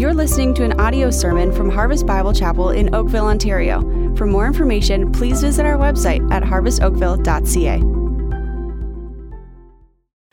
You're listening to an audio sermon from Harvest Bible Chapel in Oakville, Ontario. For more information, please visit our website at harvestoakville.ca.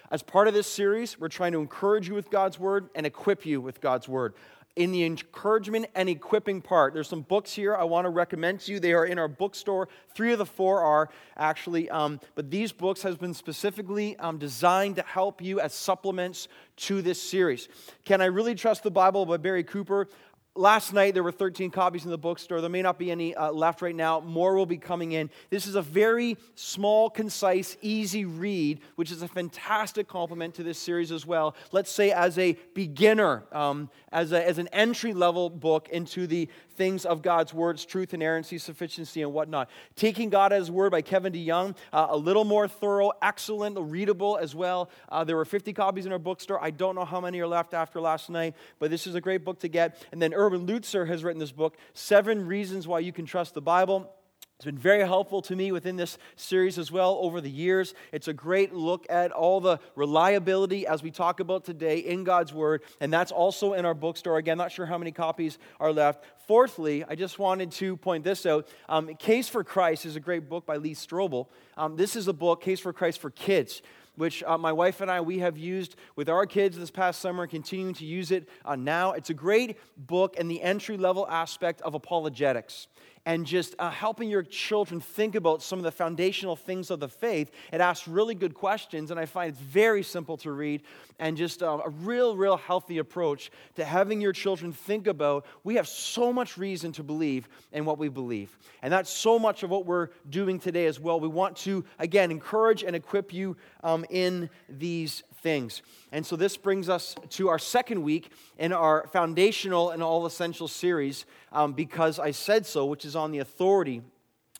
As part of this series, we're trying to encourage you with God's Word and equip you with God's Word. In the encouragement and equipping part, there's some books here I want to recommend to you. They are in our bookstore. 3 of the 4 are actually, but these books have been specifically designed to help you as supplements to this series. Can I Really Trust the Bible by Barry Cooper? Last night, there were 13 copies in the bookstore. There may not be any left right now. More will be coming in. This is a very small, concise, easy read, which is a fantastic complement to this series as well. Let's say as a beginner, as an entry-level book into the things of God's words, truth, inerrancy, sufficiency, and whatnot. Taking God at His Word by Kevin DeYoung, a little more thorough, excellent, readable as well. There were 50 copies in our bookstore. I don't know how many are left after last night, but this is a great book to get. And then Erwin Lutzer has written this book, 7 Reasons Why You Can Trust the Bible. It's been very helpful to me within this series as well over the years. It's a great look at all the reliability as we talk about today in God's Word, and that's also in our bookstore. Again, not sure how many copies are left. Fourthly, I just wanted to point this out. Case for Christ is a great book by Lee Strobel. This is a book, Case for Christ for Kids, which my wife and I, we have used with our kids this past summer and continuing to use it now. It's a great book in the entry-level aspect of apologetics and just helping your children think about some of the foundational things of the faith. It asks really good questions, and I find it's very simple to read and just a real healthy approach to having your children think about, we have so much reason to believe in what we believe. And that's so much of what we're doing today as well. We want to, again, encourage and equip you in these things. And so this brings us to our second week in our foundational and all essential series, Because I Said So, which is on the authority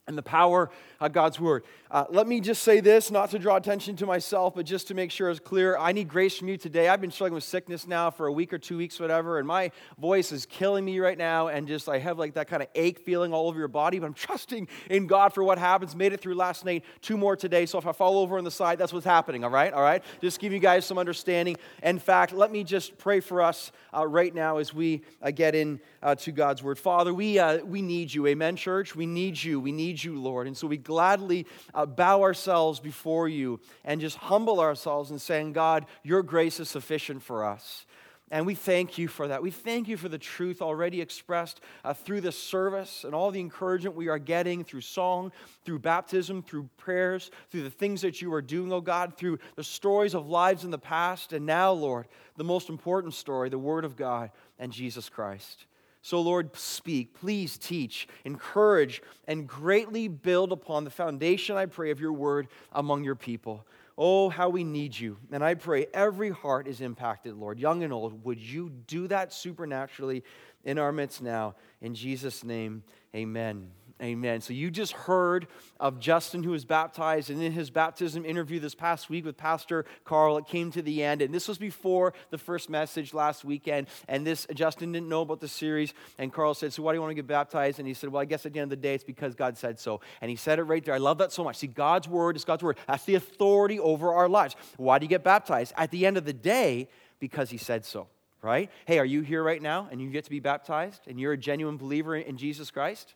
and the power of God's Word. Let me just say this, not to draw attention to myself, but just to make sure it's clear. I need grace from you today. I've been struggling with sickness now for a week or 2 weeks, whatever, and my voice is killing me right now, and just I have like that kind of ache feeling all over your body, but I'm trusting in God for what happens. Made it through last night, 2 more today, so if I fall over on the side, that's what's happening, all right? All right? Just give you guys some understanding. In fact, let me just pray for us right now as we get in to God's Word. Father, we need you. Amen, church? We need you. We need you, Lord. And so we gladly bow ourselves before you and just humble ourselves and saying, God, your grace is sufficient for us. And we thank you for that. We thank you for the truth already expressed through this service and all the encouragement we are getting through song, through baptism, through prayers, through the things that you are doing, oh God, through the stories of lives in the past. And now, Lord, the most important story, the Word of God and Jesus Christ. So, Lord, speak, please teach, encourage, and greatly build upon the foundation, I pray, of your word among your people. Oh, how we need you. And I pray every heart is impacted, Lord, young and old. Would you do that supernaturally in our midst now? In Jesus' name, amen. Amen. So you just heard of Justin who was baptized, and in his baptism interview this past week with Pastor Carl, it came to the end, and this was before the first message last weekend, and this Justin didn't know about the series, and Carl said, so why do you want to get baptized? And he said, well, I guess at the end of the day, it's because God said so. And he said it right there. I love that so much. See, God's word is God's word. That's the authority over our lives. Why do you get baptized? At the end of the day, because he said so, right? Hey, are you here right now, and you get to be baptized, and you're a genuine believer in Jesus Christ?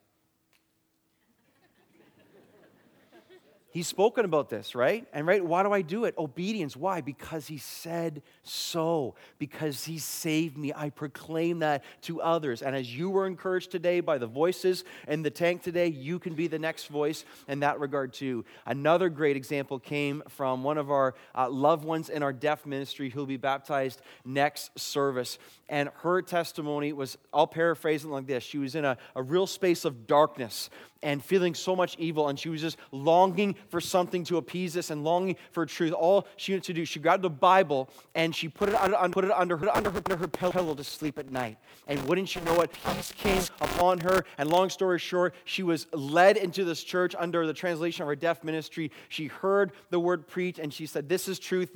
He's spoken about this, right? And right, why do I do it? Obedience. Why? Because he said so. Because he saved me. I proclaim that to others. And as you were encouraged today by the voices in the tank today, you can be the next voice in that regard too. Another great example came from one of our loved ones in our deaf ministry who'll be baptized next service. And her testimony was, I'll paraphrase it like this. She was in a real space of darkness and feeling so much evil, and she was just longing for something to appease this and longing for truth. All she needed to do, she grabbed the Bible and she put it under her pillow to sleep at night. And wouldn't you know it, peace came upon her. And long story short, she was led into this church under the translation of her deaf ministry. She heard the word preached, and she said, this is truth,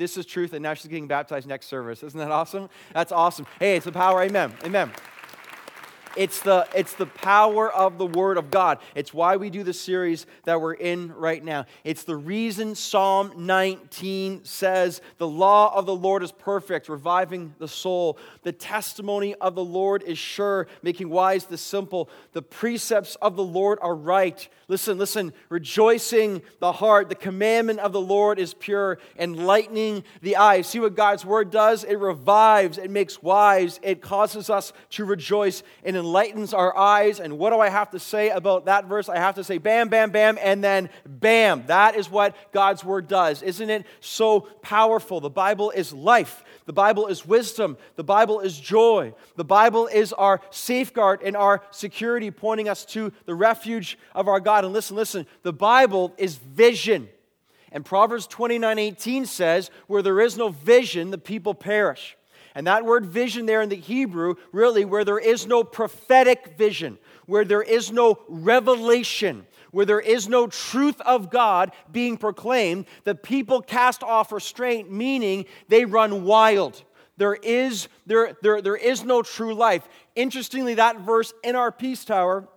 and now she's getting baptized next service. Isn't that awesome? That's awesome. Hey, it's the power. Amen. Amen. It's the power of the Word of God. It's why we do the series that we're in right now. It's the reason Psalm 19 says, the law of the Lord is perfect, reviving the soul. The testimony of the Lord is sure, making wise the simple. The precepts of the Lord are right. Listen, rejoicing the heart. The commandment of the Lord is pure, enlightening the eyes. See what God's Word does? It revives, it makes wise, it causes us to rejoice, it enlightens our eyes. And what do I have to say about that verse? I have to say bam, bam, bam, and then bam. That is what God's Word does. Isn't it so powerful? The Bible is life. The Bible is wisdom. The Bible is joy. The Bible is our safeguard and our security, pointing us to the refuge of our God. And listen, the Bible is vision. And Proverbs 29:18 says, where there is no vision, the people perish. And that word vision there in the Hebrew, really, where there is no prophetic vision, where there is no revelation, where there is no truth of God being proclaimed, the people cast off restraint, meaning they run wild. There is no true life. Interestingly, that verse in our Peace Tower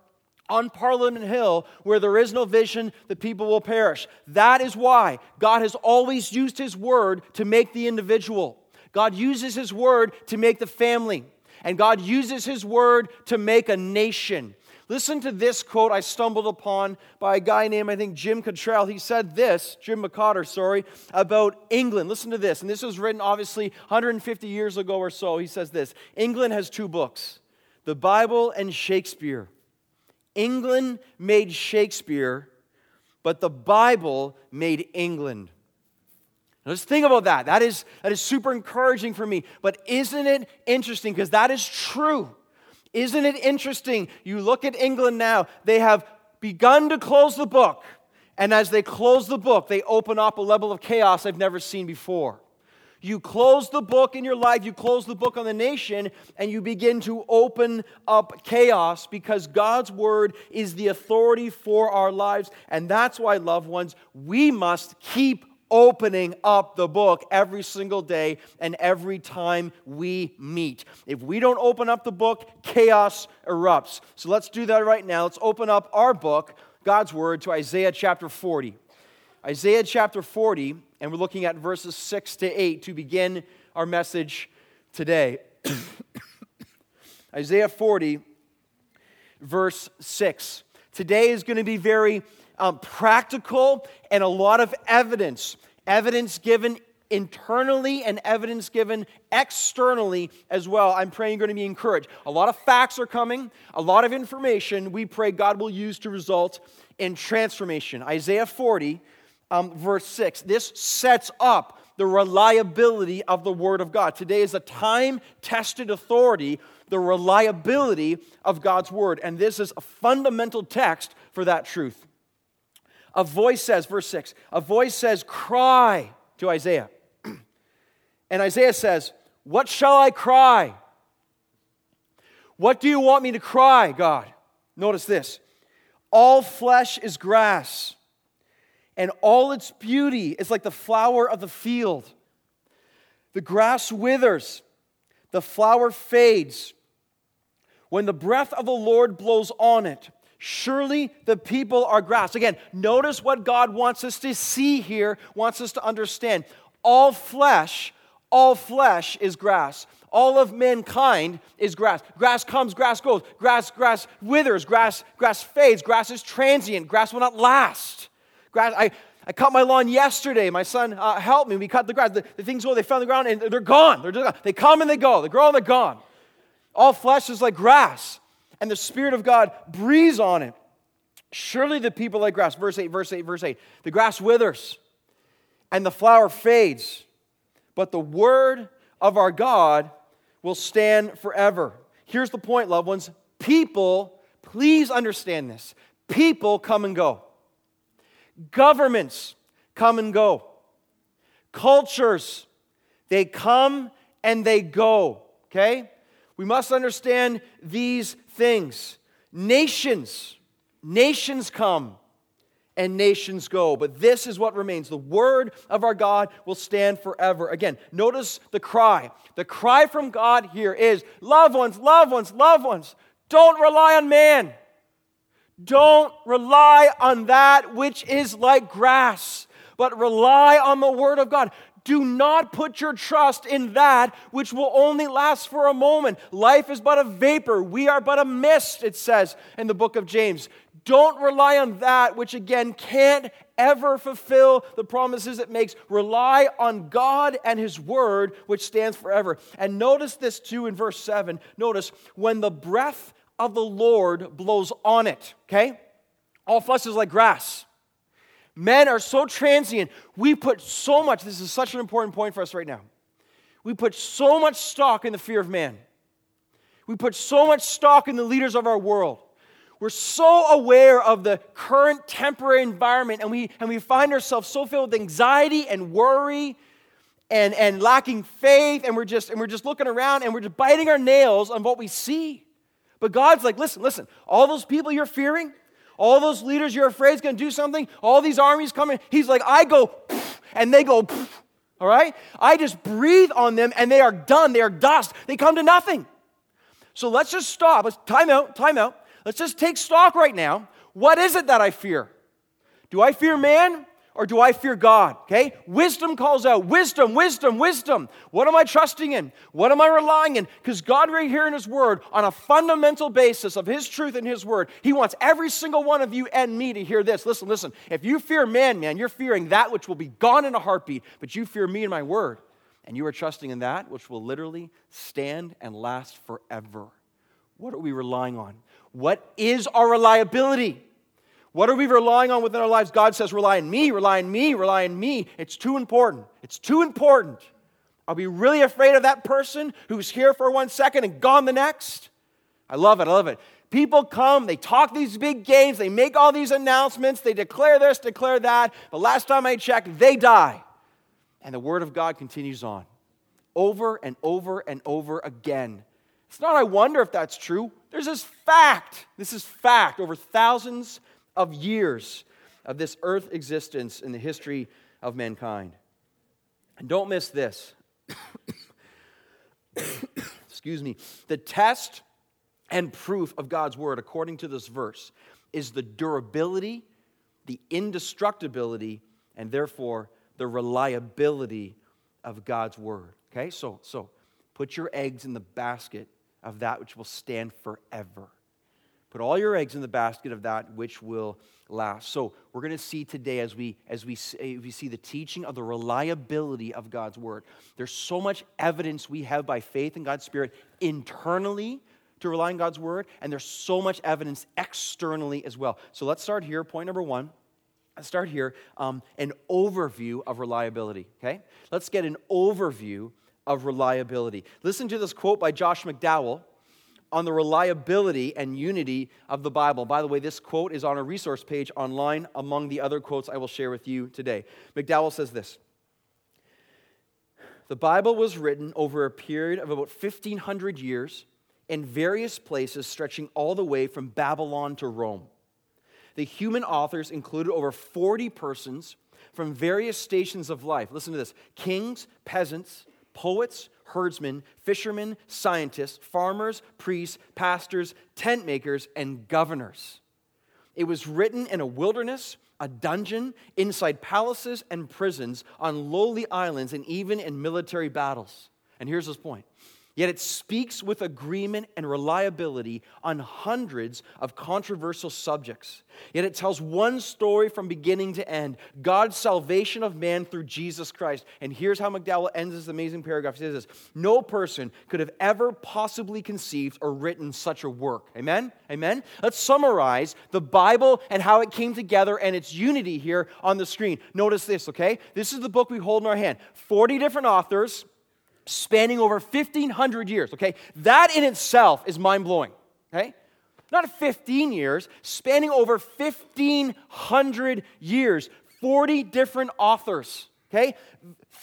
on Parliament Hill, where there is no vision, the people will perish. That is why God has always used His Word to make the individual. God uses His Word to make the family, and God uses His Word to make a nation. Listen to this quote I stumbled upon by a guy named, I think, Jim Cottrell. He said this, Jim McCotter, about England. Listen to this, and this was written, obviously, 150 years ago or so. He says this, England has two books, the Bible and Shakespeare. England made Shakespeare, but the Bible made England. Now just think about that. That is super encouraging for me. But isn't it interesting? Because that is true. Isn't it interesting? You look at England now. They have begun to close the book. And as they close the book, they open up a level of chaos I've never seen before. You close the book in your life, you close the book on the nation, and you begin to open up chaos because God's Word is the authority for our lives. And that's why, loved ones, we must keep opening up the book every single day and every time we meet. If we don't open up the book, chaos erupts. So let's do that right now. Let's open up our book, God's Word, to Isaiah chapter 40. Isaiah chapter 40, and we're looking at verses 6 to 8 to begin our message today. Isaiah 40, verse 6. Today is going to be very practical, and a lot of evidence given internally and evidence given externally as well. I'm praying you're going to be encouraged. A lot of facts are coming, a lot of information we pray God will use to result in transformation. Isaiah 40, verse 6. This sets up the reliability of the Word of God. Today is a time-tested authority, the reliability of God's Word, and this is a fundamental text for that truth. A voice says, verse 6, a voice says, cry to Isaiah. And Isaiah says, what shall I cry? What do you want me to cry, God? Notice this. All flesh is grass, and all its beauty is like the flower of the field. The grass withers, the flower fades. When the breath of the Lord blows on it, surely the people are grass. Again, notice what God wants us to see here, wants us to understand. All flesh is grass. All of mankind is grass. Grass comes, grass goes. Grass withers. Grass fades. Grass is transient. Grass will not last. I cut my lawn yesterday. My son helped me. We cut the grass. The things go, they fell on the ground, and they're gone. They're just gone. They come and they go. They grow and they're gone. All flesh is like grass. And the Spirit of God breathes on it. Surely the people like grass. Verse 8. The grass withers and the flower fades, but the word of our God will stand forever. Here's the point, loved ones. People, please understand this. People come and go. Governments come and go. Cultures, they come and they go. Okay? We must understand these things. Nations come and nations go, but this is what remains. The word of our God will stand forever. Again, notice the cry. The cry from God here is, loved ones, Don't rely on man. Don't rely on that which is like grass, but rely on the Word of God. Do not put your trust in that which will only last for a moment. Life is but a vapor. We are but a mist, it says in the book of James. Don't rely on that which, again, can't ever fulfill the promises it makes. Rely on God and His Word, which stands forever. And notice this too in verse 7. Notice, when the breath of the Lord blows on it, okay? All flesh is like grass. Men are so transient. We put so much, this is such an important point for us right now. We put so much stock in the fear of man. We put so much stock in the leaders of our world. We're so aware of the current temporary environment, and we find ourselves so filled with anxiety and worry and lacking faith, and we're just looking around and we're just biting our nails on what we see. But God's like, listen, all those people you're fearing, all those leaders you're afraid is going to do something, all these armies coming, He's like, I go, and they go, all right? I just breathe on them, and they are done. They are dust. They come to nothing. So let's just stop. Let's time out. Let's just take stock right now. What is it that I fear? Do I fear man or do I fear God? Okay? Wisdom calls out. Wisdom. What am I trusting in? What am I relying in? Because God right here in His Word, on a fundamental basis of His truth and His Word, He wants every single one of you and me to hear this. Listen. If you fear man, you're fearing that which will be gone in a heartbeat, but you fear me and my Word, and you are trusting in that which will literally stand and last forever. What are we relying on? What is our reliability? What are we relying on within our lives? God says, rely on me. It's too important. I'll be really afraid of that person who's here for 1 second and gone the next. I love it. People come, they talk these big games, they make all these announcements, they declare this, declare that. But last time I checked, they die. And the Word of God continues on over and over again. It's not, I wonder if that's true. There's this fact. This is fact over thousands of years of this earth existence in the history of mankind. And don't miss this. Excuse me. The test and proof of God's Word, according to this verse, is the durability, the indestructibility, and therefore the reliability of God's Word. Okay? So put your eggs in the basket of that which will stand forever. Put all your eggs in the basket of that which will last. So we're going to see today as we see the teaching of the reliability of God's Word. There's so much evidence we have by faith in God's Spirit internally to rely on God's Word, and there's so much evidence externally as well. So let's start here, point number one. Let's start here, an overview of reliability, okay? Let's get an overview of reliability. Listen to this quote by Josh McDowell on the reliability and unity of the Bible. By the way, this quote is on a resource page online among the other quotes I will share with you today. McDowell says this: the Bible was written over a period of about 1,500 years in various places stretching all the way from Babylon to Rome. The human authors included over 40 persons from various stations of life. Listen to this: kings, peasants, poets, herdsmen, fishermen, scientists, farmers, priests, pastors, tent makers, and governors. It was written in a wilderness, a dungeon, inside palaces and prisons, on lowly islands, and even in military battles. And here's his point: yet it speaks with agreement and reliability on hundreds of controversial subjects. Yet it tells one story from beginning to end: God's salvation of man through Jesus Christ. And here's how McDowell ends this amazing paragraph. He says this: no person could have ever possibly conceived or written such a work. Amen? Let's summarize the Bible and how it came together and its unity here on the screen. Notice this, okay? This is the book we hold in our hand. 40 different authors, spanning over 1,500 years, okay? That in itself is mind-blowing, okay? Not 15 years, spanning over 1,500 years, 40 different authors, Okay?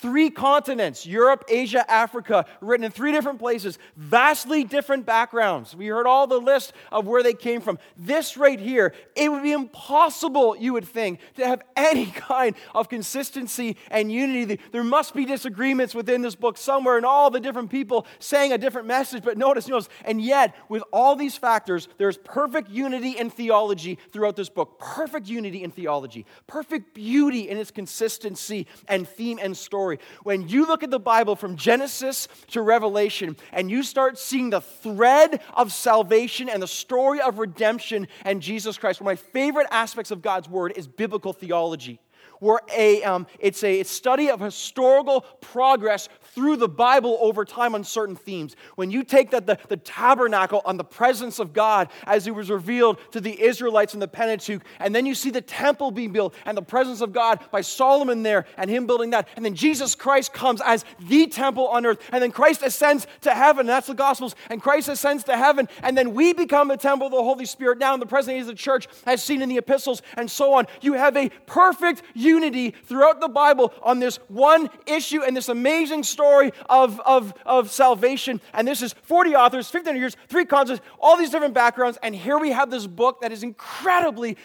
3 continents, Europe, Asia, Africa, written in 3 different places, vastly different backgrounds. We heard all the list of where they came from. This right here, it would be impossible, you would think, to have any kind of consistency and unity. There must be disagreements within this book somewhere, and all the different people saying a different message. But notice, and yet, with all these factors, there's perfect unity in theology throughout this book. Perfect unity in theology. Perfect beauty in its consistency and theme and story. When you look at the Bible from Genesis to Revelation and you start seeing the thread of salvation and the story of redemption and Jesus Christ, one of my favorite aspects of God's Word is biblical theology, where it's a study of historical progress through the Bible over time on certain themes. When you take the tabernacle on the presence of God as it was revealed to the Israelites in the Pentateuch, and then you see the temple being built and the presence of God by Solomon there and him building that, and then Jesus Christ comes as the temple on earth, and then Christ ascends to heaven, and that's the Gospels, and Christ ascends to heaven, and then we become the temple of the Holy Spirit now in the present age of the church as seen in the epistles and so on. You have a perfect unity throughout the Bible on this one issue and this amazing story of salvation. And this is 40 authors, 1,500 years, 3 continents, all these different backgrounds. And here we have this book that is incredibly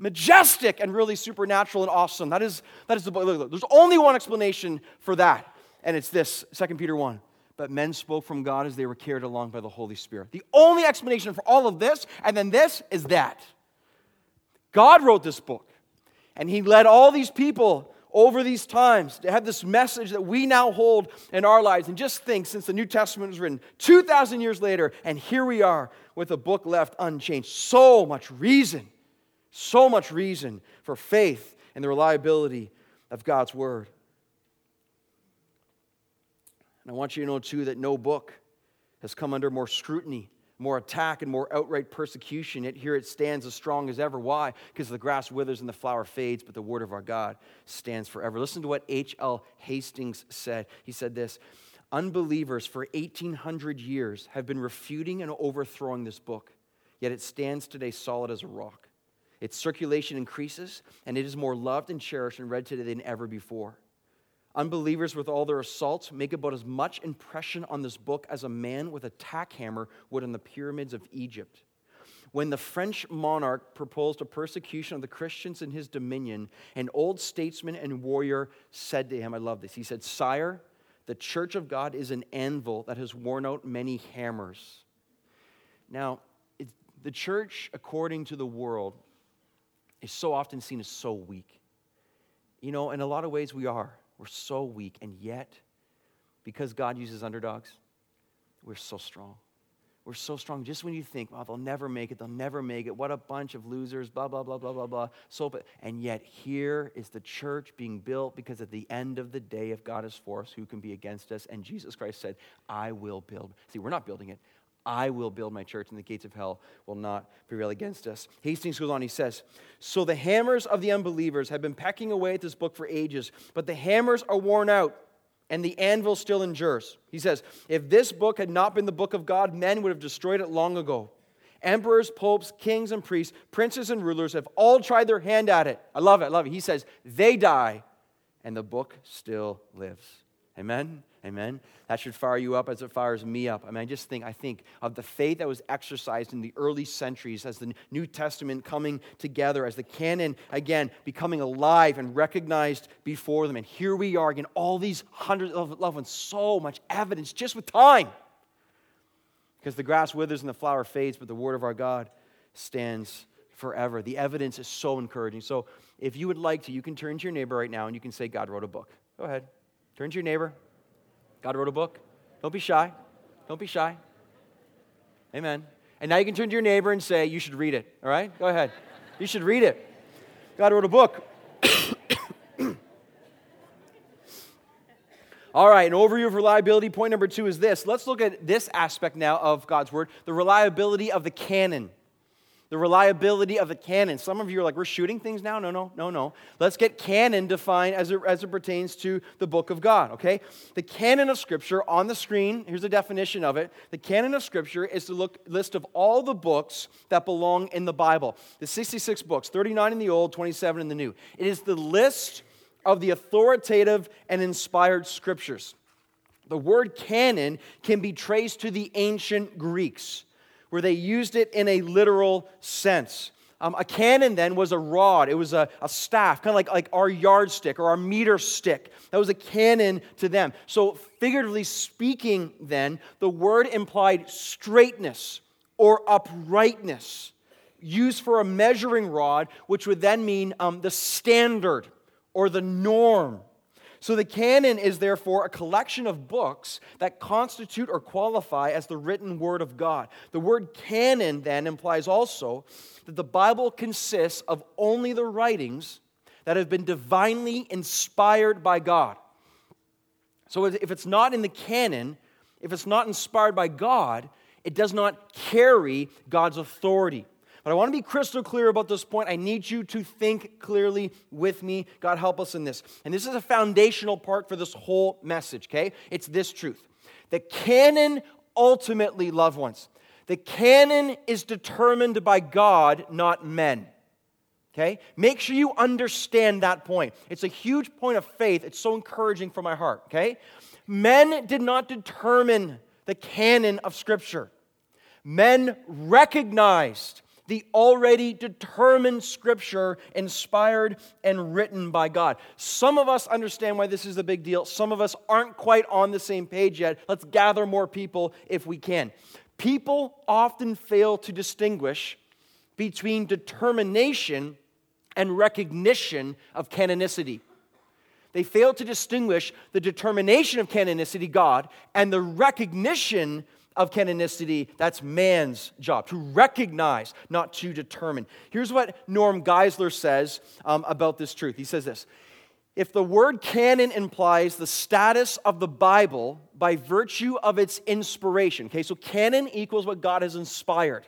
majestic and really supernatural and awesome. That is the book. Look, there's only one explanation for that, and it's this, 2 Peter 1. But men spoke from God as they were carried along by the Holy Spirit. The only explanation for all of this, and then this, is that God wrote this book. And he led all these people over these times to have this message that we now hold in our lives. And just think, since the New Testament was written 2,000 years later, and here we are with a book left unchanged. So much reason for faith and the reliability of God's Word. And I want you to know, too, that no book has come under more scrutiny, more attack, and more outright persecution, yet here it stands as strong as ever. Why? Because the grass withers and the flower fades, but the word of our God stands forever. Listen to what H.L. Hastings said. He said this: unbelievers for 1,800 years have been refuting and overthrowing this book, yet it stands today solid as a rock. Its circulation increases, and it is more loved and cherished and read today than ever before. Unbelievers, with all their assaults, make about as much impression on this book as a man with a tack hammer would on the pyramids of Egypt. When the French monarch proposed a persecution of the Christians in his dominion, an old statesman and warrior said to him, I love this, he said, "Sire, the church of God is an anvil that has worn out many hammers." Now, the church, according to the world, is so often seen as so weak. You know, in a lot of ways we are. We're so weak, and yet, because God uses underdogs, we're so strong. We're so strong. Just when you think, oh, they'll never make it, what a bunch of losers, blah, blah, blah, blah, blah, blah. And yet, here is the church being built, because at the end of the day, if God is for us, who can be against us? And Jesus Christ said, I will build. See, we're not building it. I will build my church, and the gates of hell will not prevail against us. Hastings goes on, he says, so the hammers of the unbelievers have been pecking away at this book for ages, but the hammers are worn out, and the anvil still endures. He says, if this book had not been the book of God, men would have destroyed it long ago. Emperors, popes, kings, and priests, princes, and rulers have all tried their hand at it. I love it. He says, they die, and the book still lives. Amen? That should fire you up as it fires me up. I mean, I think of the faith that was exercised in the early centuries as the New Testament coming together, as the canon, again, becoming alive and recognized before them. And here we are again, all these hundreds of loved ones, so much evidence just with time. Because the grass withers and the flower fades, but the word of our God stands forever. The evidence is so encouraging. So if you would like to, you can turn to your neighbor right now and you can say, God wrote a book. Go ahead. Turn to your neighbor. God wrote a book. Don't be shy. Amen. And now you can turn to your neighbor and say, you should read it. All right? Go ahead. You should read it. God wrote a book. All right, an overview of reliability. Point number 2 is this. Let's look at this aspect now of God's Word, the reliability of the canon. The reliability of the canon. Some of you are like, we're shooting things now? No. Let's get canon defined as it pertains to the book of God, okay? The canon of Scripture on the screen, here's the definition of it. The canon of Scripture is the list of all the books that belong in the Bible. The 66 books, 39 in the Old, 27 in the New. It is the list of the authoritative and inspired scriptures. The word canon can be traced to the ancient Greeks, where they used it in a literal sense. A canon then was a rod. It was a staff, kind of like our yardstick or our meter stick. That was a canon to them. So figuratively speaking then, the word implied straightness or uprightness, used for a measuring rod, which would then mean the standard or the norm. So the canon is therefore a collection of books that constitute or qualify as the written word of God. The word canon then implies also that the Bible consists of only the writings that have been divinely inspired by God. So if it's not in the canon, if it's not inspired by God, it does not carry God's authority. But I want to be crystal clear about this point. I need you to think clearly with me. God help us in this. And this is a foundational part for this whole message, okay? It's this truth. The canon ultimately, loved ones, the canon is determined by God, not men. Okay? Make sure you understand that point. It's a huge point of faith. It's so encouraging for my heart, okay? Men did not determine the canon of Scripture. Men recognized the already determined Scripture inspired and written by God. Some of us understand why this is a big deal. Some of us aren't quite on the same page yet. Let's gather more people if we can. People often fail to distinguish between determination and recognition of canonicity. They fail to distinguish the determination of canonicity, God, and the recognition of canonicity, that's man's job, to recognize, not to determine. Here's what Norm Geisler says about this truth. He says this: if the word canon implies the status of the Bible by virtue of its inspiration, okay, so canon equals what God has inspired.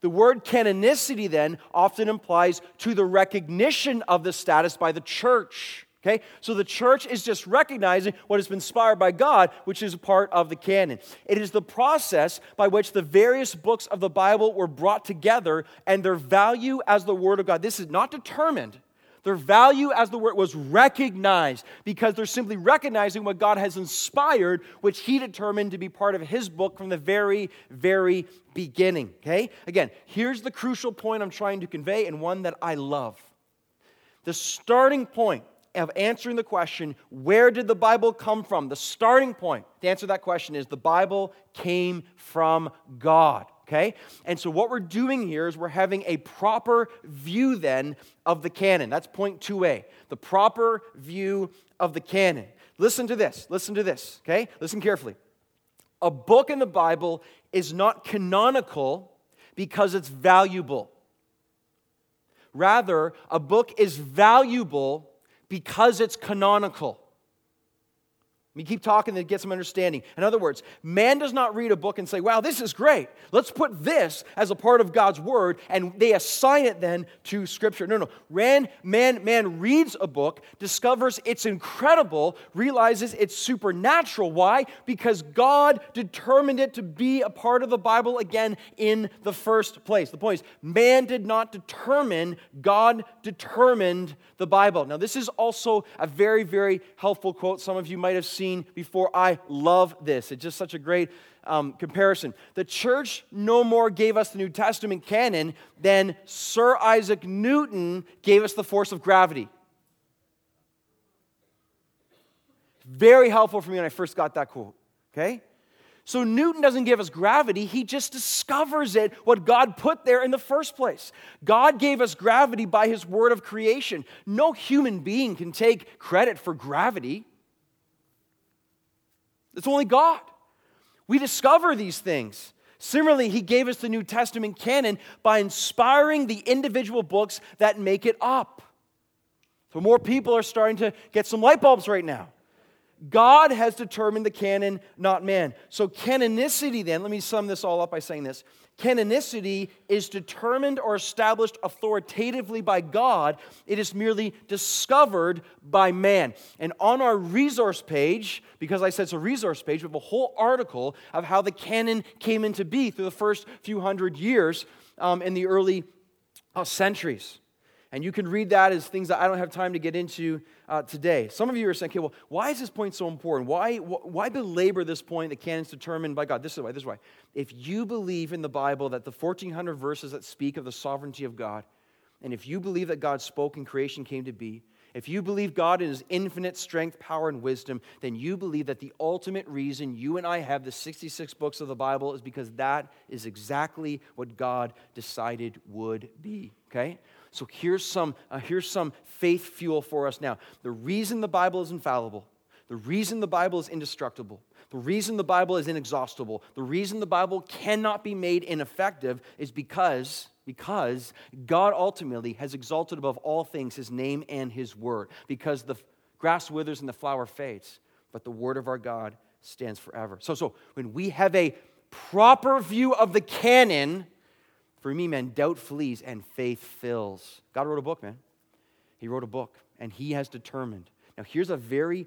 The word canonicity then often implies to the recognition of the status by the church, okay? So the church is just recognizing what has been inspired by God, which is part of the canon. It is the process by which the various books of the Bible were brought together and their value as the Word of God. This is not determined. Their value as the Word was recognized because they're simply recognizing what God has inspired, which He determined to be part of His book from the very, very beginning, okay? Again, here's the crucial point I'm trying to convey and one that I love. The starting point of answering the question, where did the Bible come from? The starting point to answer that question is the Bible came from God, okay? And so what we're doing here is we're having a proper view then of the canon. That's point 2a, the proper view of the canon. Listen to this, okay? Listen carefully. A book in the Bible is not canonical because it's valuable. Rather, a book is valuable because it's canonical. We keep talking to get some understanding. In other words, man does not read a book and say, wow, this is great. Let's put this as a part of God's word, and they assign it then to Scripture. No. Man reads a book, discovers it's incredible, realizes it's supernatural. Why? Because God determined it to be a part of the Bible again in the first place. The point is, man did not determine, God determined the Bible. Now, this is also a very, very helpful quote. Some of you might have seen before. I love this. It's just such a great comparison. The church no more gave us the New Testament canon than Sir Isaac Newton gave us the force of gravity. Very helpful for me when I first got that quote, okay? So Newton doesn't give us gravity, he just discovers it, what God put there in the first place. God gave us gravity by His word of creation. No human being can take credit for gravity. It's only God. We discover these things. Similarly, He gave us the New Testament canon by inspiring the individual books that make it up. So more people are starting to get some light bulbs right now. God has determined the canon, not man. So canonicity then, let me sum this all up by saying this. Canonicity is determined or established authoritatively by God. It is merely discovered by man. And on our resource page, because I said it's a resource page, we have a whole article of how the canon came into being through the first few hundred years in the early centuries. And you can read that as things that I don't have time to get into today. Some of you are saying, okay, well, why is this point so important? Why belabor this point that canon's determined by God? This is why. If you believe in the Bible that the 1,400 verses that speak of the sovereignty of God, and if you believe that God spoke and creation came to be, if you believe God in his infinite strength, power, and wisdom, then you believe that the ultimate reason you and I have the 66 books of the Bible is because that is exactly what God decided would be, okay? So here's some faith fuel for us now. The reason the Bible is infallible, the reason the Bible is indestructible, the reason the Bible is inexhaustible, the reason the Bible cannot be made ineffective is because God ultimately has exalted above all things his name and his word. Because the grass withers and the flower fades, but the word of our God stands forever. So when we have a proper view of the canon, for me, man, doubt flees and faith fills. God wrote a book, man. He wrote a book, and he has determined. Now, here's a very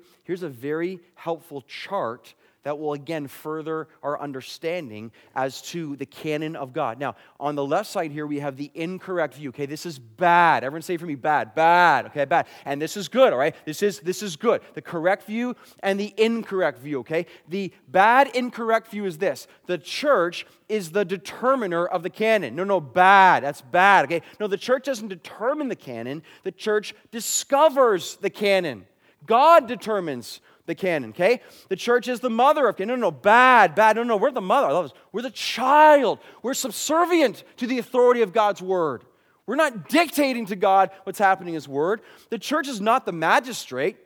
helpful chart that will, again, further our understanding as to the canon of God. Now, on the left side here, we have the incorrect view. Okay, this is bad. Everyone say for me, bad. Okay, bad. And this is good, all right? This is good. The correct view and the incorrect view, okay? The bad, incorrect view is this. The church is the determiner of the canon. No, bad. That's bad, okay? No, the church doesn't determine the canon. The church discovers the canon. God determines the canon, okay? The church is the mother of canon. No, bad. No, we're the mother. I love this. We're the child. We're subservient to the authority of God's word. We're not dictating to God what's happening in his word. The church is not the magistrate.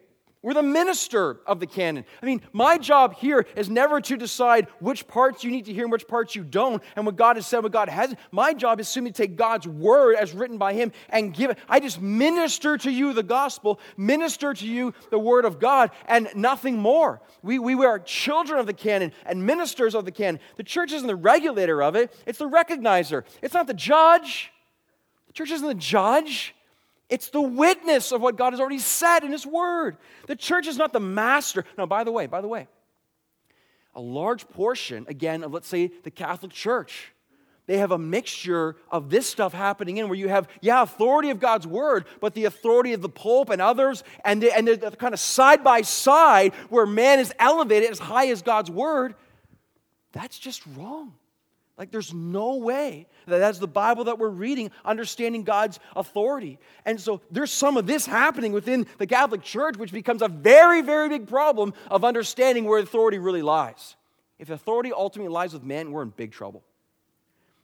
We're the minister of the canon. I mean, my job here is never to decide which parts you need to hear and which parts you don't, and what God has said, what God hasn't. My job is simply to take God's word as written by him and give it. I just minister to you the gospel, minister to you the word of God, and nothing more. We are children of the canon and ministers of the canon. The church isn't the regulator of it. It's the recognizer. It's not the judge. The church isn't the judge. It's the witness of what God has already said in his word. The church is not the master. Now, by the way, a large portion, again, of, let's say, the Catholic Church, they have a mixture of this stuff happening in where you have, authority of God's word, but the authority of the Pope and others, and they're kind of side by side where man is elevated as high as God's word. That's just wrong. Like, there's no way that that's the Bible that we're reading, understanding God's authority. And so there's some of this happening within the Catholic Church, which becomes a very, very big problem of understanding where authority really lies. If authority ultimately lies with man, we're in big trouble.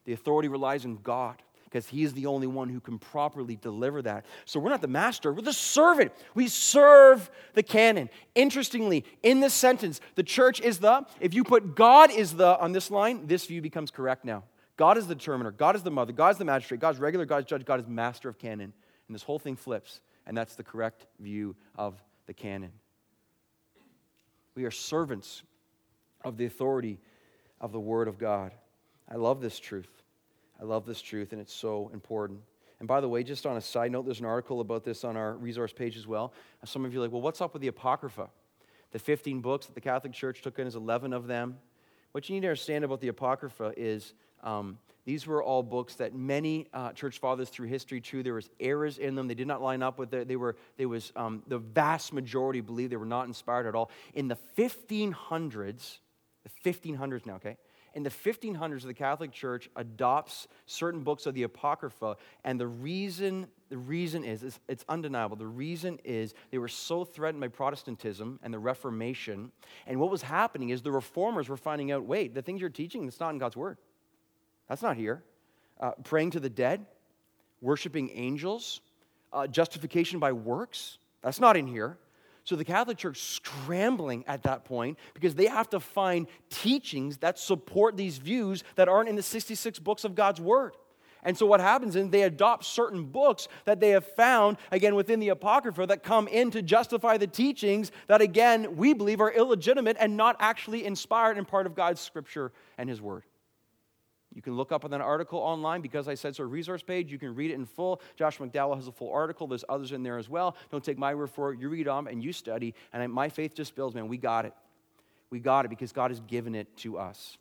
The authority relies on God, because he is the only one who can properly deliver that. So we're not the master, we're the servant. We serve the canon. Interestingly, in this sentence, the church is the, if you put God is the on this line, this view becomes correct now. God is the determiner, God is the mother, God is the magistrate, God is regular, God is judge, God is master of canon. And this whole thing flips, and that's the correct view of the canon. We are servants of the authority of the word of God. I love this truth. and it's so important. And by the way, just on a side note, there's an article about this on our resource page as well. Some of you are like, well, what's up with the Apocrypha? The 15 books that the Catholic Church took in is 11 of them. What you need to understand about the Apocrypha is these were all books that many church fathers through history, true, there was errors in them. They did not line up with it. The vast majority believed they were not inspired at all. In the 1500s, now, okay? In the 1500s, the Catholic Church adopts certain books of the Apocrypha, and the reason is, it's undeniable, the reason is they were so threatened by Protestantism and the Reformation, and what was happening is the reformers were finding out, wait, the things you're teaching, it's not in God's word. That's not here. Praying to the dead, worshiping angels, justification by works, that's not in here. So the Catholic Church scrambling at that point because they have to find teachings that support these views that aren't in the 66 books of God's word. And so what happens is they adopt certain books that they have found, again, within the Apocrypha that come in to justify the teachings that, again, we believe are illegitimate and not actually inspired and part of God's scripture and his word. You can look up on an article online, because I said so, resource page. You can read it in full. Josh McDowell has a full article. There's others in there as well. Don't take my word for it. You read them and you study. And my faith just builds, man. We got it because God has given it to us.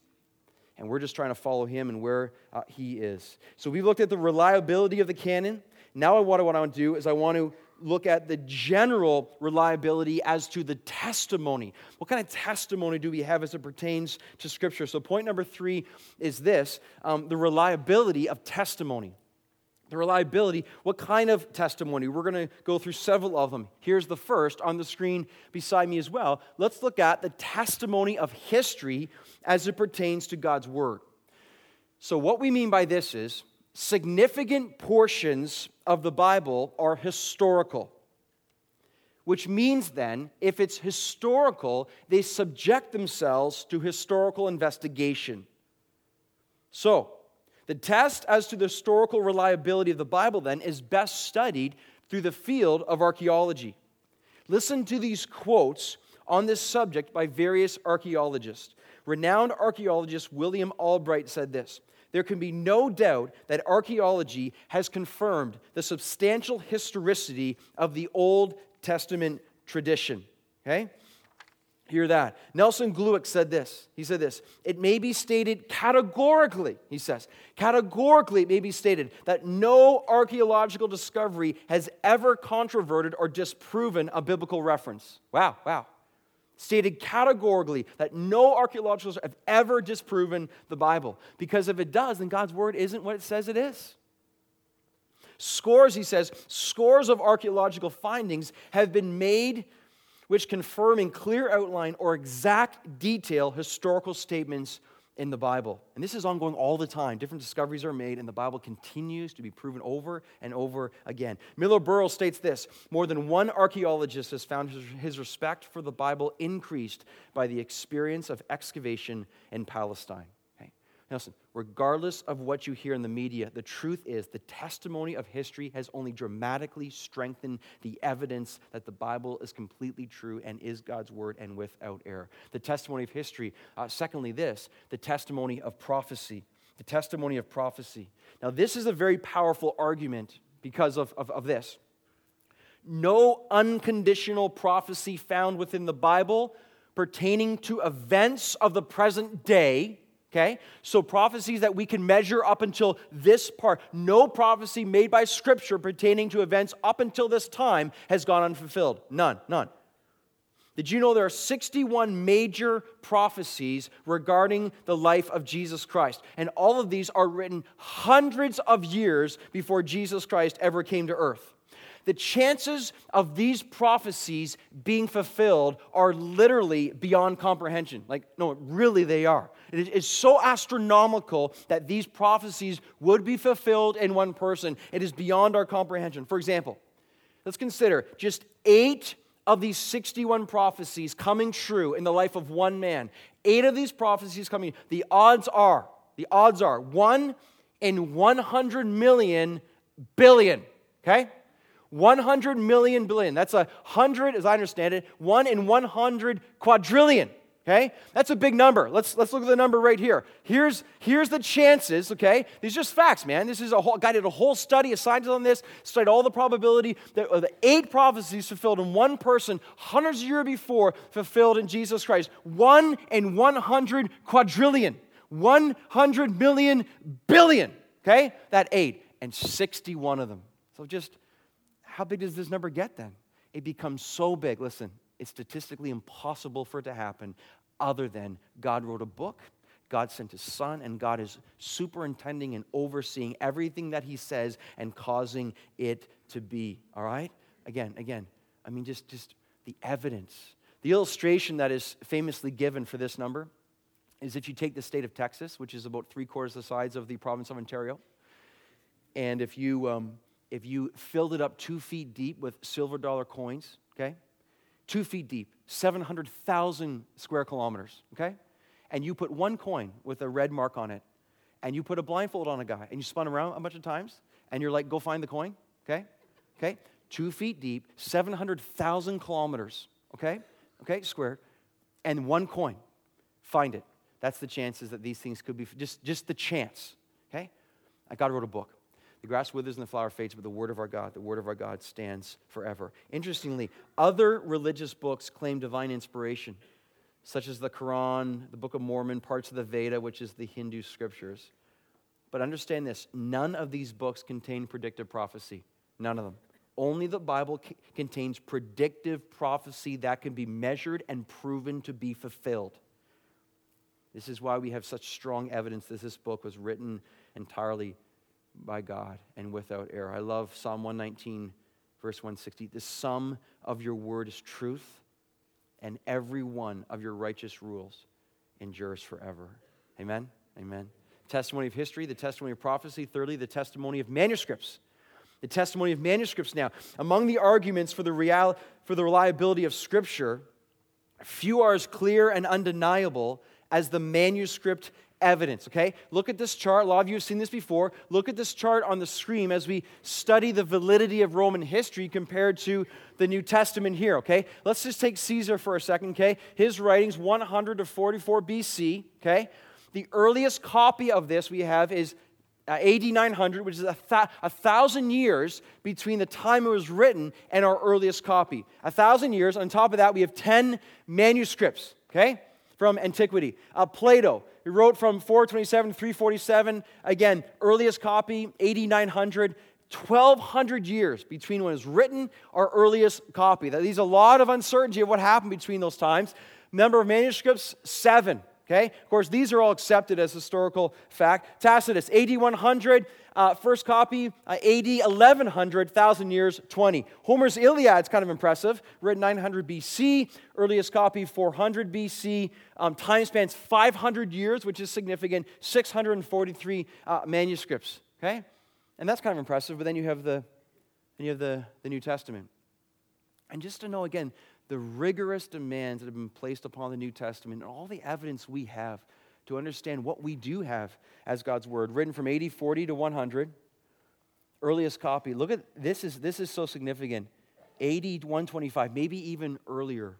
And we're just trying to follow him and where he is. So we looked at the reliability of the canon. now what I want to do is I want to look at the general reliability as to the testimony. What kind of testimony do we have as it pertains to Scripture? So point number 3 is this, the reliability of testimony. The reliability, what kind of testimony? We're going to go through several of them. Here's the first on the screen beside me as well. Let's look at the testimony of history as it pertains to God's Word. So what we mean by this is significant portions of the Bible are historical, which means then if it's historical, they subject themselves to historical investigation. So the test as to the historical reliability of the Bible, then, is best studied through the field of archaeology. Listen to these quotes on this subject by various archaeologists. Renowned archaeologist William Albright said this, "There can be no doubt that archaeology has confirmed the substantial historicity of the Old Testament tradition." Okay? Hear that. Nelson Glueck said this. He said this, "It may be stated categorically," he says, "categorically it may be stated that no archaeological discovery has ever controverted or disproven a biblical reference." Wow, wow. Stated categorically that no archaeologists have ever disproven the Bible. Because if it does, then God's Word isn't what it says it is. Scores, he says, scores of archaeological findings have been made which confirm in clear outline or exact detail historical statements in the Bible. And this is ongoing all the time. Different discoveries are made, and the Bible continues to be proven over and over again. Miller Burrell states this, "More than one archaeologist has found his respect for the Bible increased by the experience of excavation in Palestine." Okay. Now listen, regardless of what you hear in the media, the truth is the testimony of history has only dramatically strengthened the evidence that the Bible is completely true and is God's Word and without error. The testimony of history. Secondly, this, the testimony of prophecy. The testimony of prophecy. Now, this is a very powerful argument because of this. No unconditional prophecy found within the Bible pertaining to events of the present day. Okay, so prophecies that we can measure up until this part, no prophecy made by Scripture pertaining to events up until this time has gone unfulfilled. None, none. Did you know there are 61 major prophecies regarding the life of Jesus Christ? And all of these are written hundreds of years before Jesus Christ ever came to earth. The chances of these prophecies being fulfilled are literally beyond comprehension. Like, no, really they are. It is so astronomical that these prophecies would be fulfilled in one person. It is beyond our comprehension. For example, let's consider just 8 of these 61 prophecies coming true in the life of one man. 8 of these prophecies coming, the odds are 1 in 100 million billion, okay? 100 million billion. That's 100, as I understand it, 1 in 100 quadrillion, okay? That's a big number. Let's look at the number right here. Here's the chances, okay? These are just facts, man. This is guy did a whole study, a scientist on this, studied all the probability that the 8 prophecies fulfilled in one person, hundreds of years before, fulfilled in Jesus Christ. 1 in 100 quadrillion. 100 million billion, okay? That 8. And 61 of them. So just... how big does this number get then? It becomes so big. Listen, it's statistically impossible for it to happen other than God wrote a book, God sent His Son, and God is superintending and overseeing everything that He says and causing it to be. All right? Again, I mean, just the evidence. The illustration that is famously given for this number is if you take the state of Texas, which is about 3/4 the size of the province of Ontario, and if you filled it up 2 feet deep with silver dollar coins, okay, 2 feet deep, 700,000 square kilometers, okay, and you put one coin with a red mark on it, and you put a blindfold on a guy, and you spun around a bunch of times, and you're like, go find the coin, okay, 2 feet deep, 700,000 kilometers, okay, square, and one coin, find it. That's the chances that these things could be, just the chance, okay? God wrote a book. The grass withers and the flower fades, but the word of our God stands forever. Interestingly, other religious books claim divine inspiration, such as the Quran, the Book of Mormon, parts of the Veda, which is the Hindu scriptures. But understand this, none of these books contain predictive prophecy. None of them. Only the Bible contains predictive prophecy that can be measured and proven to be fulfilled. This is why we have such strong evidence that this book was written entirely by God and without error. I love Psalm 119, verse 160. The sum of your word is truth, and every one of your righteous rules endures forever. Amen? Amen. Testimony of history, the testimony of prophecy. Thirdly, the testimony of manuscripts. The testimony of manuscripts now. Among the arguments for the reliability of Scripture, few are as clear and undeniable as the manuscript evidence, okay? Look at this chart. A lot of you have seen this before. Look at this chart on the screen as we study the validity of Roman history compared to the New Testament here, okay? Let's just take Caesar for a second, okay? His writings, 100 to 44 BC, okay? The earliest copy of this we have is AD 900, which is 1,000 years between the time it was written and our earliest copy. 1,000 years. On top of that, we have 10 manuscripts, okay, from antiquity. Plato, he wrote from 427 to 347. Again, earliest copy, AD 900. 1,200 years between when it was written, our earliest copy. That leaves a lot of uncertainty of what happened between those times. Number of manuscripts, 7. Okay? Of course, these are all accepted as historical fact. Tacitus, AD 100, first copy, AD 1100, 1,000 years, 20. Homer's Iliad is kind of impressive, written 900 BC, earliest copy 400 BC, time spans 500 years, which is significant, 643 manuscripts. Okay? And that's kind of impressive, but then you have the New Testament. And just to know, again, the rigorous demands that have been placed upon the New Testament and all the evidence we have to understand what we do have as God's Word, written from AD 40 to 100, earliest copy. Look at, this is so significant, AD 125, maybe even earlier.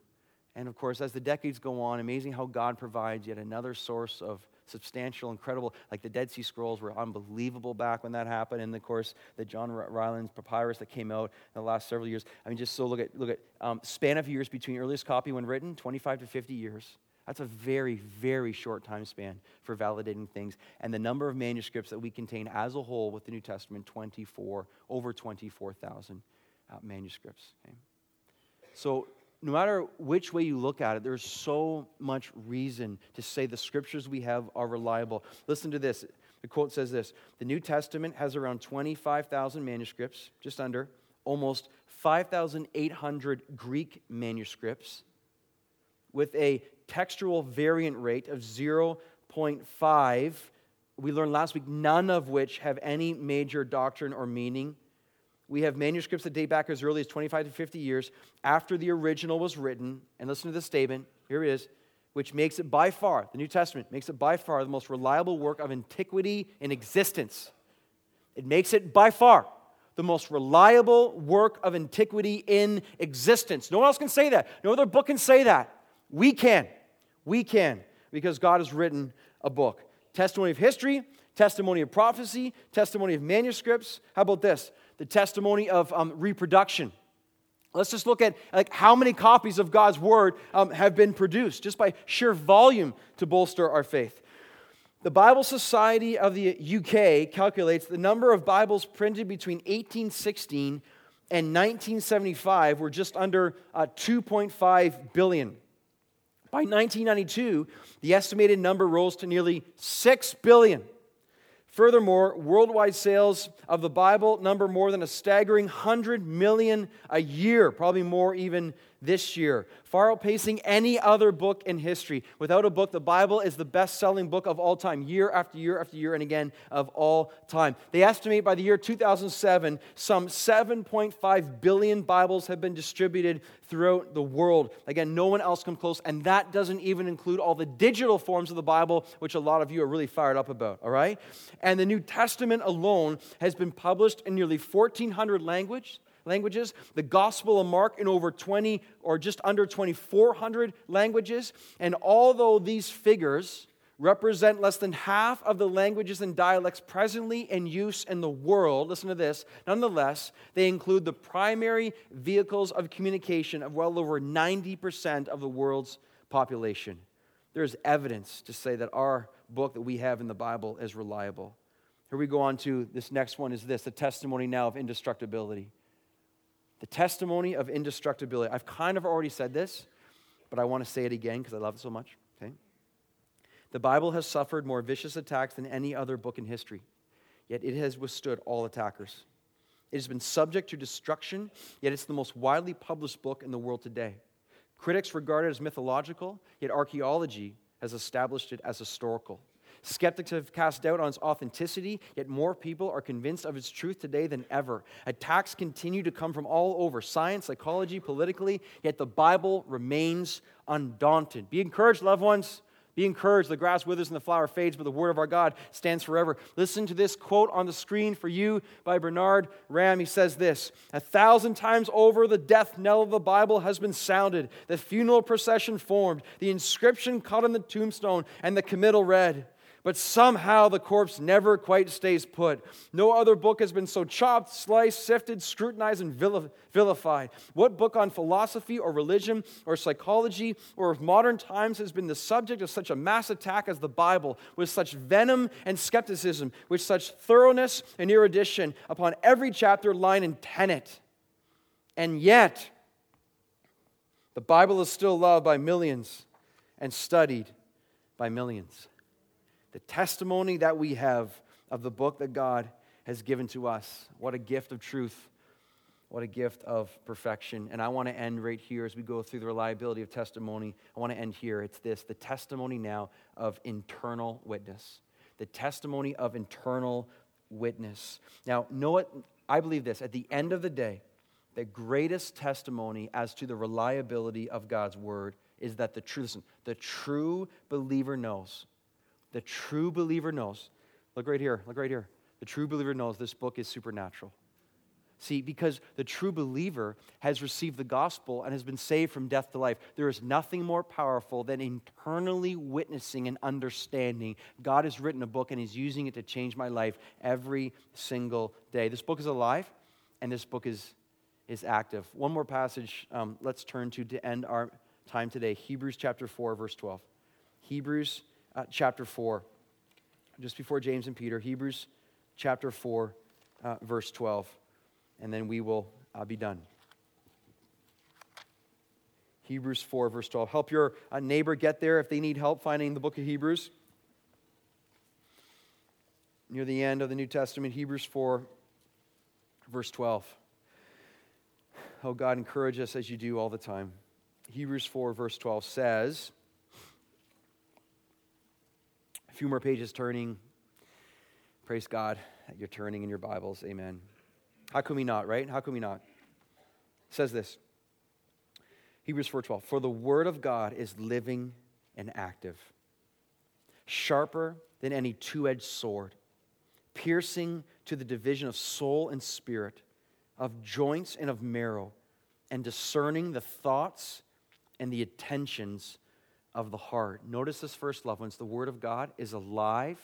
And of course, as the decades go on, amazing how God provides yet another source of substantial, incredible, like the Dead Sea Scrolls were unbelievable back when that happened, and of course, the John Rylands papyrus that came out in the last several years. I mean, just so look at span of years between earliest copy when written, 25 to 50 years. That's a very, very short time span for validating things. And the number of manuscripts that we contain as a whole with the New Testament, over 24,000 manuscripts. Okay? So, no matter which way you look at it, there's so much reason to say the scriptures we have are reliable. Listen to this. The quote says this: the New Testament has around 25,000 manuscripts, just under, almost 5,800 Greek manuscripts, with a textual variant rate of 0.5, we learned last week, none of which have any major doctrine or meaning. We have manuscripts that date back as early as 25 to 50 years after the original was written. And listen to this statement. Here it is, which makes it by far, the New Testament makes it by far the most reliable work of antiquity in existence. It makes it by far the most reliable work of antiquity in existence. No one else can say that. No other book can say that. We can. We can, because God has written a book. Testimony of history, testimony of prophecy, testimony of manuscripts. How about this? The testimony of reproduction. Let's just look at how many copies of God's Word have been produced, just by sheer volume to bolster our faith. The Bible Society of the UK calculates the number of Bibles printed between 1816 and 1975 were just under 2.5 billion. By 1992, the estimated number rose to nearly 6 billion. Furthermore, worldwide sales of the Bible number more than a staggering 100 million a year, probably more even this year, far outpacing any other book in history. Without a book, the Bible is the best-selling book of all time, year after year after year, and again, of all time. They estimate by the year 2007, some 7.5 billion Bibles have been distributed throughout the world. Again, no one else comes close, and that doesn't even include all the digital forms of the Bible, which a lot of you are really fired up about, all right? And the New Testament alone has been published in nearly 1,400 languages, the Gospel of Mark in over 20 or just under 2,400 languages. And although these figures represent less than half of the languages and dialects presently in use in the world, listen to this, nonetheless, they include the primary vehicles of communication of well over 90% of the world's population. There's evidence to say that our book that we have in the Bible is reliable. Here we go on to this next one is this, the testimony now of indestructibility. The testimony of indestructibility. I've kind of already said this, but I want to say it again because I love it so much. Okay? The Bible has suffered more vicious attacks than any other book in history, yet it has withstood all attackers. It has been subject to destruction, yet it's the most widely published book in the world today. Critics regard it as mythological, yet archaeology has established it as historical. Skeptics have cast doubt on its authenticity, yet more people are convinced of its truth today than ever. Attacks continue to come from all over, science, psychology, politically, yet the Bible remains undaunted. Be encouraged, loved ones. Be encouraged. The grass withers and the flower fades, but the word of our God stands forever. Listen to this quote on the screen for you by Bernard Ram. He says this, 1,000 times over the death knell of the Bible has been sounded, the funeral procession formed, the inscription cut on the tombstone, and the committal read. But somehow the corpse never quite stays put. No other book has been so chopped, sliced, sifted, scrutinized, and vilified. What book on philosophy or religion or psychology or of modern times has been the subject of such a mass attack as the Bible, with such venom and skepticism, with such thoroughness and erudition upon every chapter, line, and tenet? And yet, the Bible is still loved by millions and studied by millions. The testimony that we have of the book that God has given to us. What a gift of truth. What a gift of perfection. And I want to end right here as we go through the reliability of testimony. I want to end here. It's this, the testimony now of internal witness. The testimony of internal witness. Now, know it. I believe this. At the end of the day, the greatest testimony as to the reliability of God's word is that the truth. Listen, the true believer knows. The true believer knows. Look right here. Look right here. The true believer knows this book is supernatural. See, because the true believer has received the gospel and has been saved from death to life. There is nothing more powerful than internally witnessing and understanding. God has written a book and He's using it to change my life every single day. This book is alive and this book is active. One more passage let's turn to end our time today. Hebrews chapter 4, verse 12. Hebrews chapter 4, just before James and Peter, Hebrews chapter 4, verse 12, and then we will be done. Hebrews 4, verse 12. Help your neighbor get there if they need help finding the book of Hebrews. Near the end of the New Testament, Hebrews 4, verse 12. Oh, God, encourage us as you do all the time. Hebrews 4, verse 12 says, few more pages turning. Praise God that you're turning in your Bibles. Amen. How can we not, right? How can we not? It says this, Hebrews 4:12, for the word of God is living and active, sharper than any two-edged sword, piercing to the division of soul and spirit, of joints and of marrow, and discerning the thoughts and the intentions of the heart. Notice this first, loved ones. The word of God is alive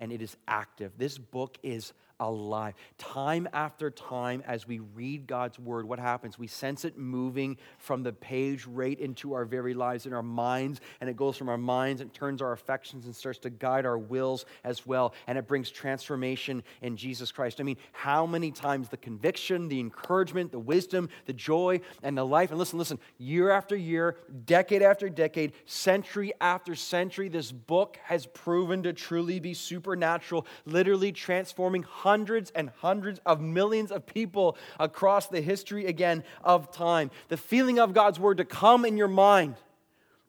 and it is active. This book is alive. Time after time, as we read God's word, what happens? We sense it moving from the page right into our very lives, in our minds, and it goes from our minds and turns our affections and starts to guide our wills as well, and it brings transformation in Jesus Christ. I mean, how many times the conviction, the encouragement, the wisdom, the joy, and the life, and listen, year after year, decade after decade, century after century, this book has proven to truly be supernatural, literally transforming hundreds and hundreds of millions of people across the history, again, of time. The feeling of God's word to come in your mind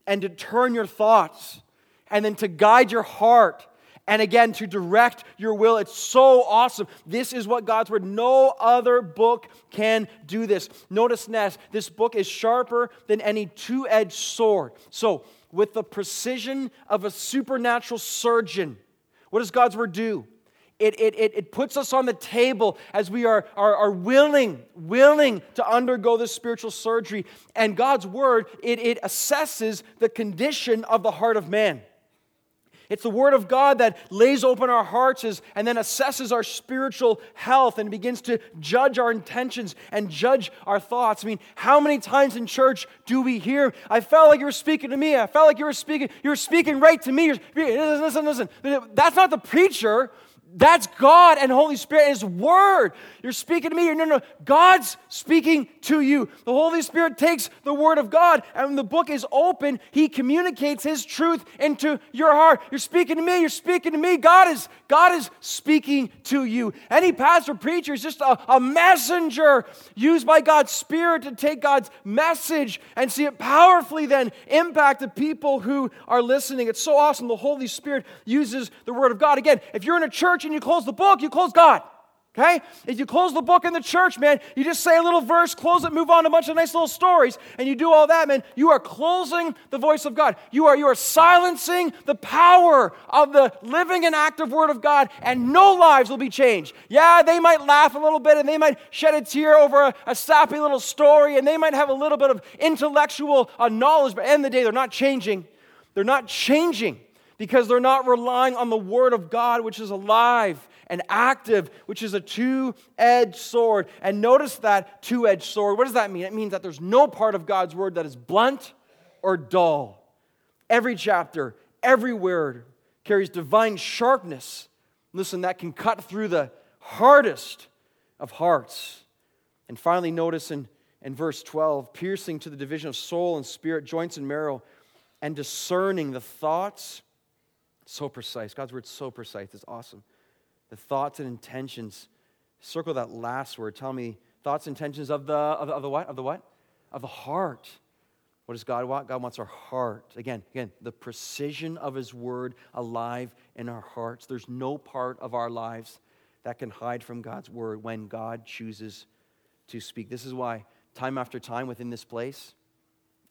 and to turn your thoughts and then to guide your heart and again to direct your will. It's so awesome. This is what God's word. No other book can do this. Notice next, this book is sharper than any two-edged sword. So with the precision of a supernatural surgeon, what does God's word do? It puts us on the table as we are willing to undergo this spiritual surgery. And God's word, it assesses the condition of the heart of man. It's the word of God that lays open our hearts and then assesses our spiritual health and begins to judge our intentions and judge our thoughts. I mean, how many times in church do we hear, I felt like you were speaking to me. I felt like you were speaking right to me. Listen. That's not the preacher. That's God and Holy Spirit and His Word. You're speaking to me. No. God's speaking to you. The Holy Spirit takes the Word of God, and when the book is open, He communicates His truth into your heart. You're speaking to me. You're speaking to me. God is speaking to you. Any pastor, preacher is just a messenger used by God's Spirit to take God's message and see it powerfully then impact the people who are listening. It's so awesome. The Holy Spirit uses the Word of God. Again, if you're in a church and you close the book, you close God, okay? If you close the book in the church, man, you just say a little verse, close it, move on to a bunch of nice little stories, and you do all that, man, you are closing the voice of God. You are silencing the power of the living and active Word of God, and no lives will be changed. Yeah, they might laugh a little bit, and they might shed a tear over a sappy little story, and they might have a little bit of intellectual knowledge, but at the end of the day, they're not changing. They're not changing. Because they're not relying on the Word of God, which is alive and active, which is a two-edged sword. And notice that two-edged sword. What does that mean? It means that there's no part of God's Word that is blunt or dull. Every chapter, every word carries divine sharpness. Listen, that can cut through the hardest of hearts. And finally, notice in verse 12, piercing to the division of soul and spirit, joints and marrow, and discerning the thoughts. So precise. God's Word's so precise. It's awesome. The thoughts and intentions. Circle that last word. Tell me thoughts, intentions of the what? Of the what? Of the heart. What does God want? God wants our heart. Again, the precision of His Word alive in our hearts. There's no part of our lives that can hide from God's Word when God chooses to speak. This is why time after time within this place,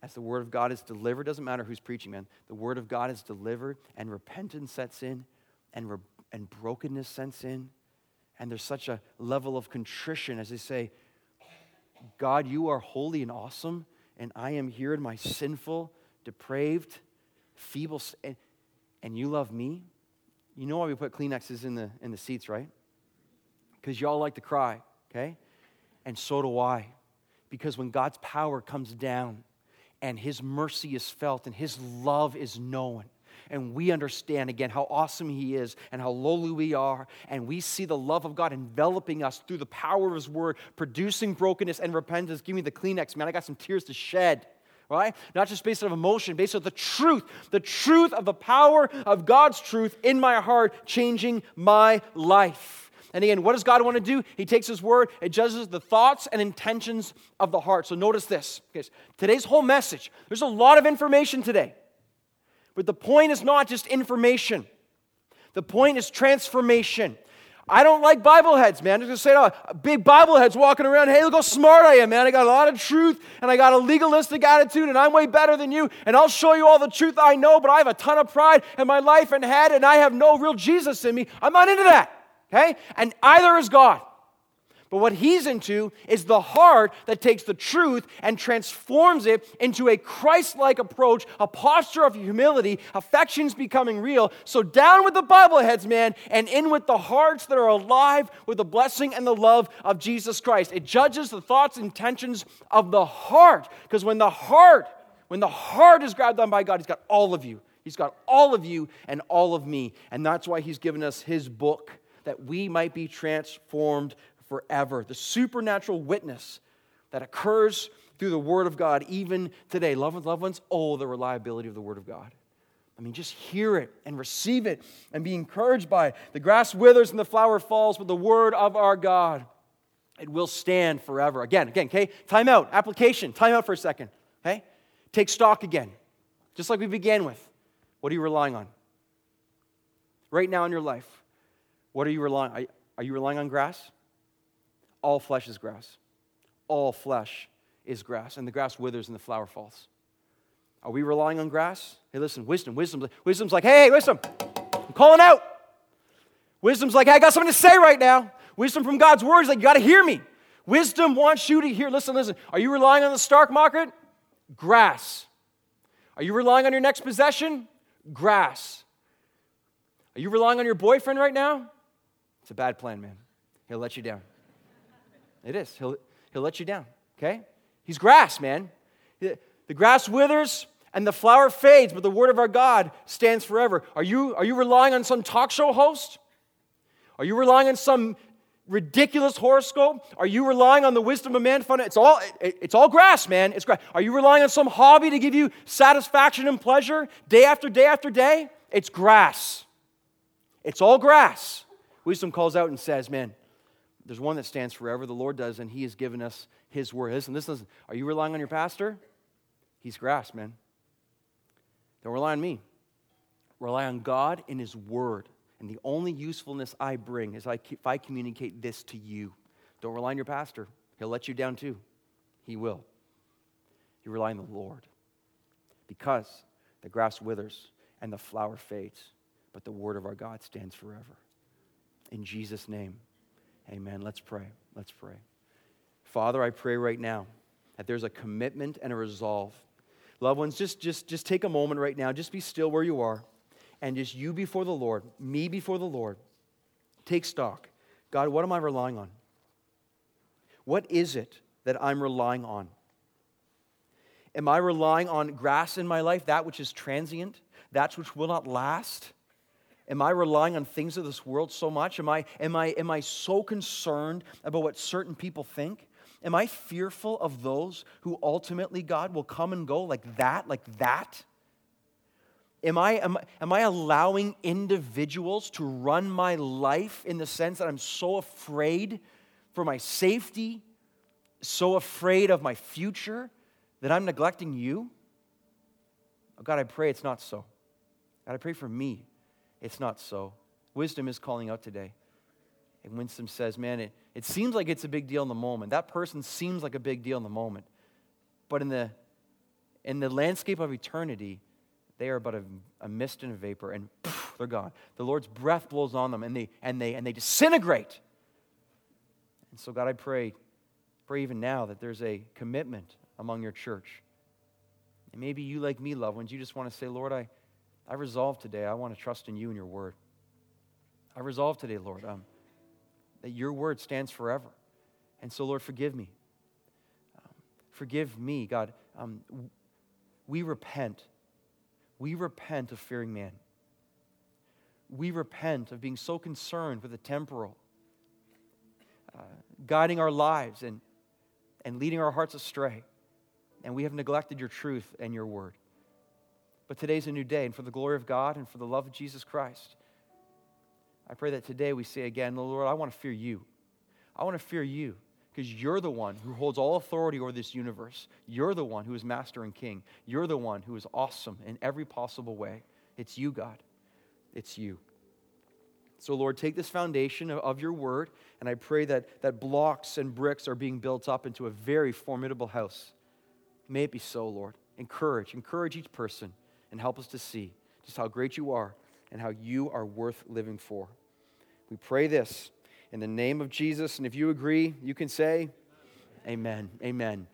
as the Word of God is delivered, doesn't matter who's preaching, man. The Word of God is delivered, and repentance sets in, and brokenness sets in, and there's such a level of contrition as they say, God, you are holy and awesome, and I am here in my sinful, depraved, feeble, and you love me. You know why we put Kleenexes in the seats, right? Because y'all like to cry, okay? And so do I. Because when God's power comes down, and His mercy is felt, and His love is known. And we understand again how awesome He is and how lowly we are. And we see the love of God enveloping us through the power of His Word, producing brokenness and repentance. Give me the Kleenex, man. I got some tears to shed, right? Not just based on emotion, based on the truth of the power of God's truth in my heart, changing my life. And again, what does God want to do? He takes His Word, it judges the thoughts and intentions of the heart. So notice this. Today's whole message, there's a lot of information today. But the point is not just information. The point is transformation. I don't like Bible heads, man. I'm just going to say, big Bible heads walking around, hey, look how smart I am, man. I got a lot of truth, and I got a legalistic attitude, and I'm way better than you, and I'll show you all the truth I know, but I have a ton of pride in my life and head, and I have no real Jesus in me. I'm not into that. Okay? And either is God. But what He's into is the heart that takes the truth and transforms it into a Christ-like approach, a posture of humility, affections becoming real. So down with the Bible heads, man, and in with the hearts that are alive with the blessing and the love of Jesus Christ. It judges the thoughts and intentions of the heart. Because when the heart is grabbed on by God, He's got all of you. He's got all of you and all of me. And that's why He's given us His book, that we might be transformed forever. The supernatural witness that occurs through the Word of God even today. Loved ones, oh, the reliability of the Word of God. I mean, just hear it and receive it and be encouraged by it. The grass withers and the flower falls, but the Word of our God, it will stand forever. Again, okay? Time out. Application. Time out for a second, okay? Take stock again, just like we began with. What are you relying on right now in your life? What are you relying on? Are you relying on grass? All flesh is grass. All flesh is grass. And the grass withers and the flower falls. Are we relying on grass? Hey, listen, wisdom's like, hey, wisdom, I'm calling out. Wisdom's like, hey, I got something to say right now. Wisdom from God's Word is like, you got to hear me. Wisdom wants you to hear. Listen. Are you relying on the stock market? Grass. Are you relying on your next possession? Grass. Are you relying on your boyfriend right now? It's a bad plan, man. He'll let you down. It is. He'll let you down, okay? He's grass, man. The grass withers and the flower fades, but the Word of our God stands forever. Are you relying on some talk show host? Are you relying on some ridiculous horoscope? Are you relying on the wisdom of man? It's all grass, man. It's grass. Are you relying on some hobby to give you satisfaction and pleasure day after day after day? It's grass. It's all grass. Wisdom calls out and says, man, there's one that stands forever. The Lord does, and he has given us his word. Listen, are you relying on your pastor? He's grass, man. Don't rely on me. Rely on God and his word. And the only usefulness I bring is if I communicate this to you. Don't rely on your pastor. He'll let you down too. He will. You rely on the Lord. Because the grass withers and the flower fades, but the word of our God stands forever. In Jesus' name, amen. Let's pray. Father, I pray right now that there's a commitment and a resolve. Loved ones, just take a moment right now. Just be still where you are. And just you before the Lord, me before the Lord, take stock. God, what am I relying on? What is it that I'm relying on? Am I relying on grass in my life, that which is transient, that which will not last? Am I relying on things of this world so much? Am I so concerned about what certain people think? Am I fearful of those who ultimately, God, will come and go like that? Am I allowing individuals to run my life in the sense that I'm so afraid for my safety, so afraid of my future, that I'm neglecting you? Oh God, I pray it's not so. God, I pray for me it's not so. Wisdom is calling out today. And Winston says, man, it seems like it's a big deal in the moment. That person seems like a big deal in the moment. But in the landscape of eternity, they are but a mist and a vapor, and poof, they're gone. The Lord's breath blows on them, and they disintegrate. And so, God, I pray even now that there's a commitment among your church. And maybe you, like me, loved ones, you just want to say, Lord, I resolve today. I want to trust in you and your word. I resolve today, Lord, that your word stands forever. And so, Lord, forgive me. Forgive me, God. We repent. We repent of fearing man. We repent of being so concerned with the temporal, guiding our lives and leading our hearts astray. And we have neglected your truth and your word. But today's a new day, and for the glory of God and for the love of Jesus Christ, I pray that today we say again, Lord, I want to fear you. I want to fear you. Because you're the one who holds all authority over this universe. You're the one who is master and king. You're the one who is awesome in every possible way. It's you, God. It's you. So, Lord, take this foundation of your word, and I pray that blocks and bricks are being built up into a very formidable house. May it be so, Lord. Encourage each person, and help us to see just how great you are and how you are worth living for. We pray this in the name of Jesus, and if you agree, you can say, amen.